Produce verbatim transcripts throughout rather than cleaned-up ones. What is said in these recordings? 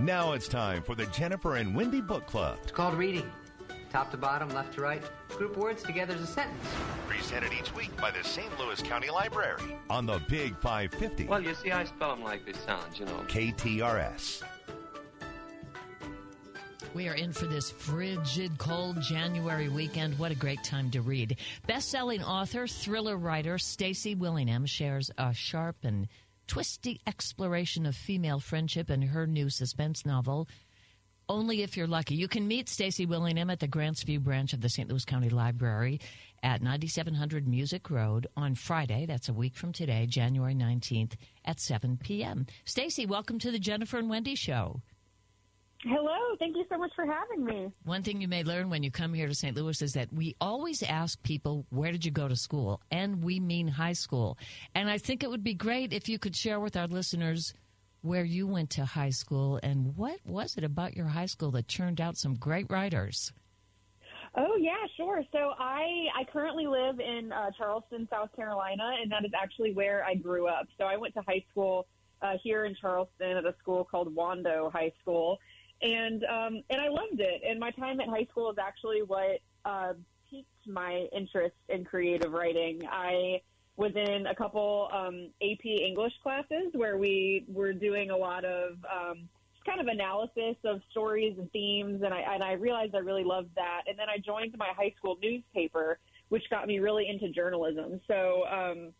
Now it's time for the Jennifer and Wendy Book Club. It's called reading. Top to bottom, left to right. Group words together as a sentence. Presented each week by the Saint Louis County Library. On the Big five fifty. Well, you see, I spell them like they sound, you know. K T R S. We are in for this frigid, cold January weekend. What a great time to read. Best-selling author, thriller writer Stacy Willingham shares a sharp and twisty exploration of female friendship in her new suspense novel, Only If You're Lucky. You can meet Stacy Willingham at the Grantsview branch of the Saint Louis County Library at ninety-seven hundred Music Road on Friday. That's a week from today, January nineteenth at seven p.m. Stacy, welcome to the Jennifer and Wendy Show. Hello. Thank you so much for having me. One thing you may learn when you come here to Saint Louis is that we always ask people, where did you go to school? And we mean high school. And I think it would be great if you could share with our listeners where you went to high school and what was it about your high school that churned out some great writers? Oh, yeah, sure. So I, I currently live in uh, Charleston, South Carolina, and that is actually where I grew up. So I went to high school uh, here in Charleston at a school called Wando High School. And um, and I loved it. And my time at high school is actually what uh, piqued my interest in creative writing. I was in a couple um, A P English classes where we were doing a lot of um, kind of analysis of stories and themes, and I, and I realized I really loved that. And then I joined my high school newspaper, which got me really into journalism. So um,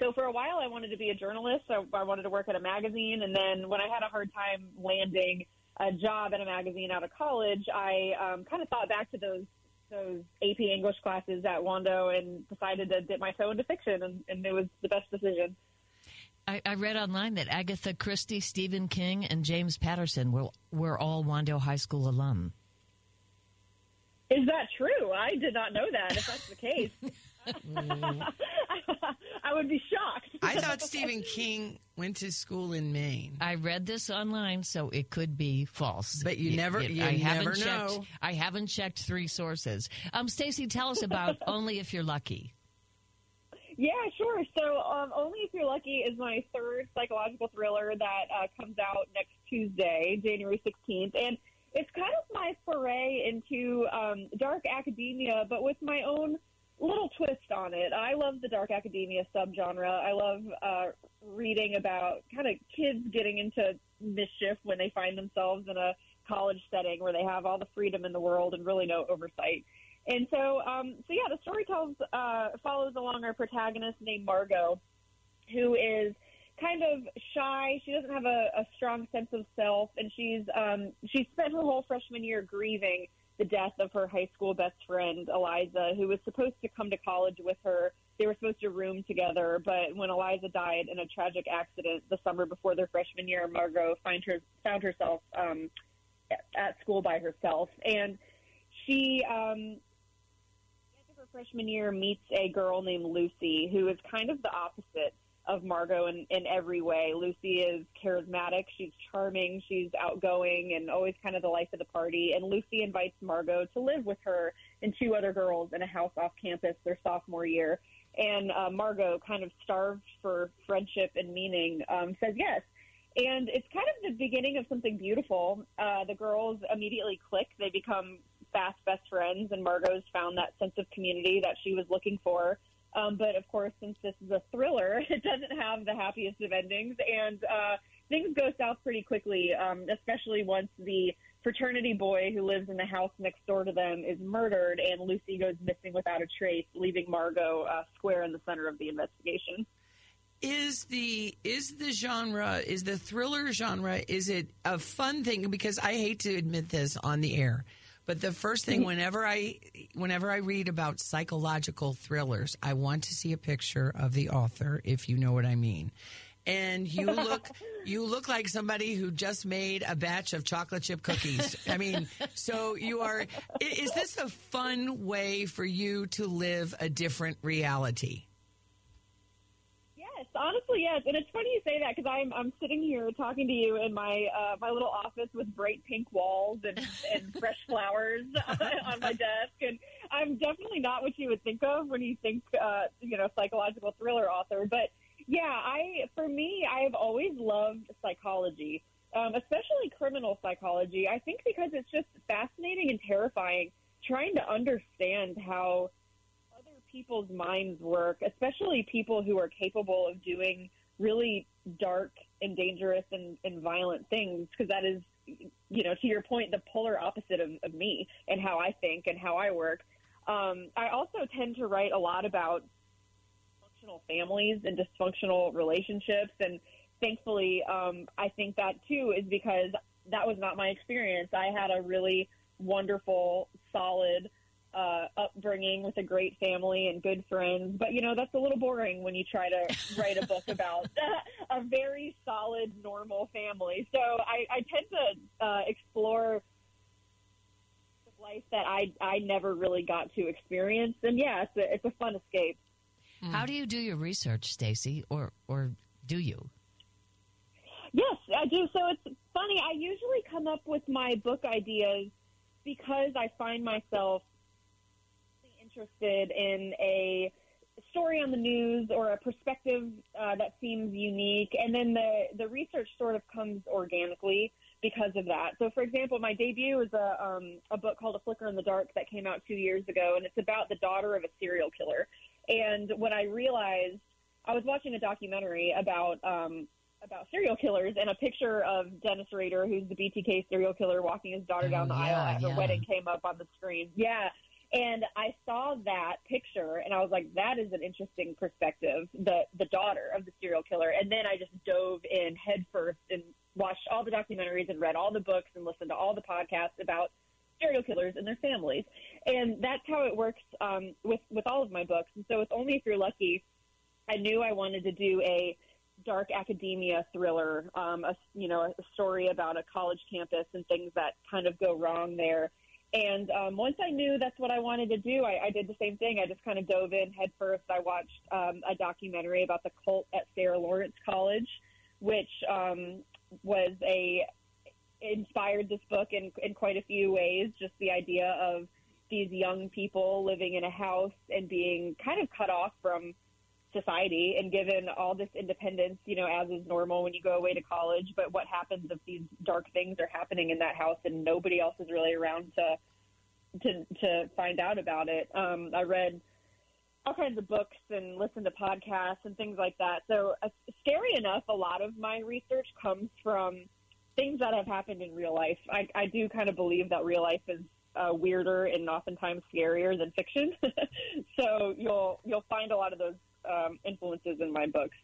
so for a while I wanted to be a journalist. I, I wanted to work at a magazine. And then when I had a hard time landing a job at a magazine out of college, I um, kind of thought back to those those A P English classes at Wando and decided to dip my toe into fiction, and, and it was the best decision. I, I read online that Agatha Christie, Stephen King, and James Patterson were, were all Wando High School alum. Is that true? I did not know that, if that's the case. I would be shocked. I thought Stephen King went to school in Maine. I read this online, so it could be false. But you it, never, it, you I never haven't know. Checked, I haven't checked three sources. Um, Stacy, tell us about Only If You're Lucky. Yeah, sure. So um, Only If You're Lucky is my third psychological thriller that uh, comes out next Tuesday, January sixteenth. And it's kind of my foray into um, dark academia, but with my own little twist on it. I love the dark academia subgenre. I love uh, reading about kind of kids getting into mischief when they find themselves in a college setting where they have all the freedom in the world and really no oversight. And so, um, so yeah, the story tells uh, follows along our protagonist named Margot, who is kind of shy. She doesn't have a, a strong sense of self, and she's um, she spent her whole freshman year grieving the death of her high school best friend, Eliza, who was supposed to come to college with her. They were supposed to room together, but when Eliza died in a tragic accident the summer before their freshman year, Margot find her, found herself um, at school by herself. And she, um, at the end of her freshman year, meets a girl named Lucy, who is kind of the opposite of Margot in, in every way. Lucy is charismatic, she's charming, she's outgoing, and always kind of the life of the party. And Lucy invites Margot to live with her and two other girls in a house off campus their sophomore year. And uh, Margot, kind of starved for friendship and meaning, um, says yes. And it's kind of the beginning of something beautiful. Uh, the girls immediately click. They become fast best friends, and Margot's found that sense of community that she was looking for. Um, but, of course, since this is a thriller, it doesn't have the happiest of endings, and uh, things go south pretty quickly, um, especially once the fraternity boy who lives in the house next door to them is murdered, and Lucy goes missing without a trace, leaving Margot uh, square in the center of the investigation. Is the is the genre, is the thriller genre, is it a fun thing? Because I hate to admit this on the air, but the first thing, whenever I whenever I read about psychological thrillers, I want to see a picture of the author, if you know what I mean. And you look you look like somebody who just made a batch of chocolate chip cookies. I mean, so you are – is this a fun way for you to live a different reality? Yes, honestly, yes. And it's funny you say that because I'm I'm sitting here talking to you in my uh, my little office with bright pink walls and, and fresh flowers on my desk. And I'm definitely not what you would think of when you think, uh, you know, psychological thriller author. But, yeah, I for me, I have always loved psychology. um, especially criminal psychology, I think because it's just fascinating and terrifying trying to understand how other people's minds work, especially people who are capable of doing really dark and dangerous and, and violent things, because that is, you know, to your point, the polar opposite of, of me and how I think and how I work. Um, I also tend to write a lot about dysfunctional families and dysfunctional relationships, and thankfully, um, I think that, too, is because that was not my experience. I had a really wonderful, solid uh, upbringing with a great family and good friends, but, you know, that's a little boring when you try to write a book about a very solid, normal family. So I, I tend to uh, explore life that I, I never really got to experience. And, yeah, it's a, it's a fun escape. Mm. How do you do your research, Stacy, or or do you? Yes, I do. So it's funny. I usually come up with my book ideas because I find myself interested in a story on the news or a perspective uh, that seems unique. And then the, the research sort of comes organically because of that. So, for example, my debut is a um, a book called A Flicker in the Dark that came out two years ago, and it's about the daughter of a serial killer. And when I realized, I was watching a documentary about um, about serial killers, and a picture of Dennis Rader, who's the B T K serial killer, walking his daughter down the yeah, aisle at her yeah. wedding came up on the screen. Yeah. And I saw that picture, and I was like, that is an interesting perspective, the, the daughter of the serial killer. And then I just dove in headfirst and watched all the documentaries and read all the books and listened to all the podcasts about serial killers and their families. And that's how it works um, with, with all of my books. And so with Only If You're Lucky, I knew I wanted to do a dark academia thriller, um, a, you know, a story about a college campus and things that kind of go wrong there. And um, once I knew that's what I wanted to do, I, I did the same thing. I just kind of dove in head first. I watched um, a documentary about the cult at Sarah Lawrence College, which um, was a inspired this book in, in quite a few ways, just the idea of these young people living in a house and being kind of cut off from society and given all this independence, you know, as is normal when you go away to college. But what happens if these dark things are happening in that house and nobody else is really around to to, to find out about it? Um, I read all kinds of books and listened to podcasts and things like that. So uh, scary enough, a lot of my research comes from things that have happened in real life. I, I do kind of believe that real life is Uh, weirder and oftentimes scarier than fiction. So you'll you'll find a lot of those um, influences in my books.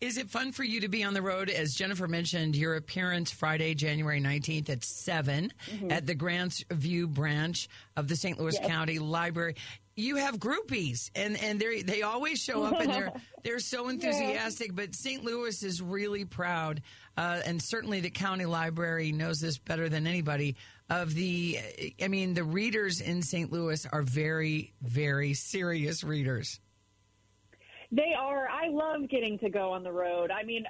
Is it fun for you to be on the road? As Jennifer mentioned, your appearance Friday, January nineteenth at seven mm-hmm. at the Grantsview branch of the Saint Louis yes. County Library. You have groupies, and, and they they always show up, and they're they're so enthusiastic. Yeah. But Saint Louis is really proud, uh, and certainly the county library knows this better than anybody. Of the, I mean, the readers in Saint Louis are very, very serious readers. They are. I love getting to go on the road. I mean,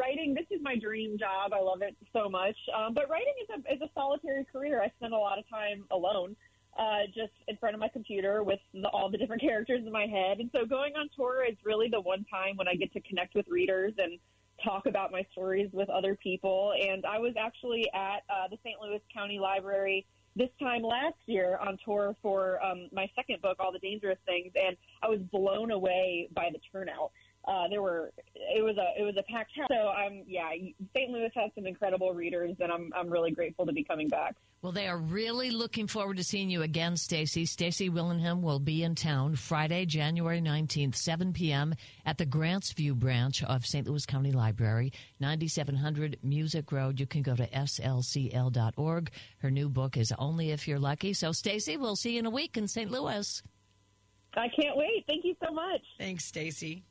writing, this is my dream job. I love it so much. Um, but writing is a is a solitary career. I spend a lot of time alone. Uh, just in front of my computer with the, all the different characters in my head. And so going on tour is really the one time when I get to connect with readers and talk about my stories with other people. And I was actually at uh, the Saint Louis County Library this time last year on tour for um, my second book, All the Dangerous Things, and I was blown away by the turnout. Uh, there were it was a it was a packed house. So I'm yeah, Saint Louis has some incredible readers, and I'm I'm really grateful to be coming back. Well, they are really looking forward to seeing you again, Stacy. Stacy Willingham will be in town Friday, January nineteenth, seven p.m. at the Grantsview branch of Saint Louis County Library, ninety-seven hundred Music Road. You can go to S L C L dot org. Her new book is Only If You're Lucky. So, Stacy, we'll see you in a week in Saint Louis. I can't wait. Thank you so much. Thanks, Stacy.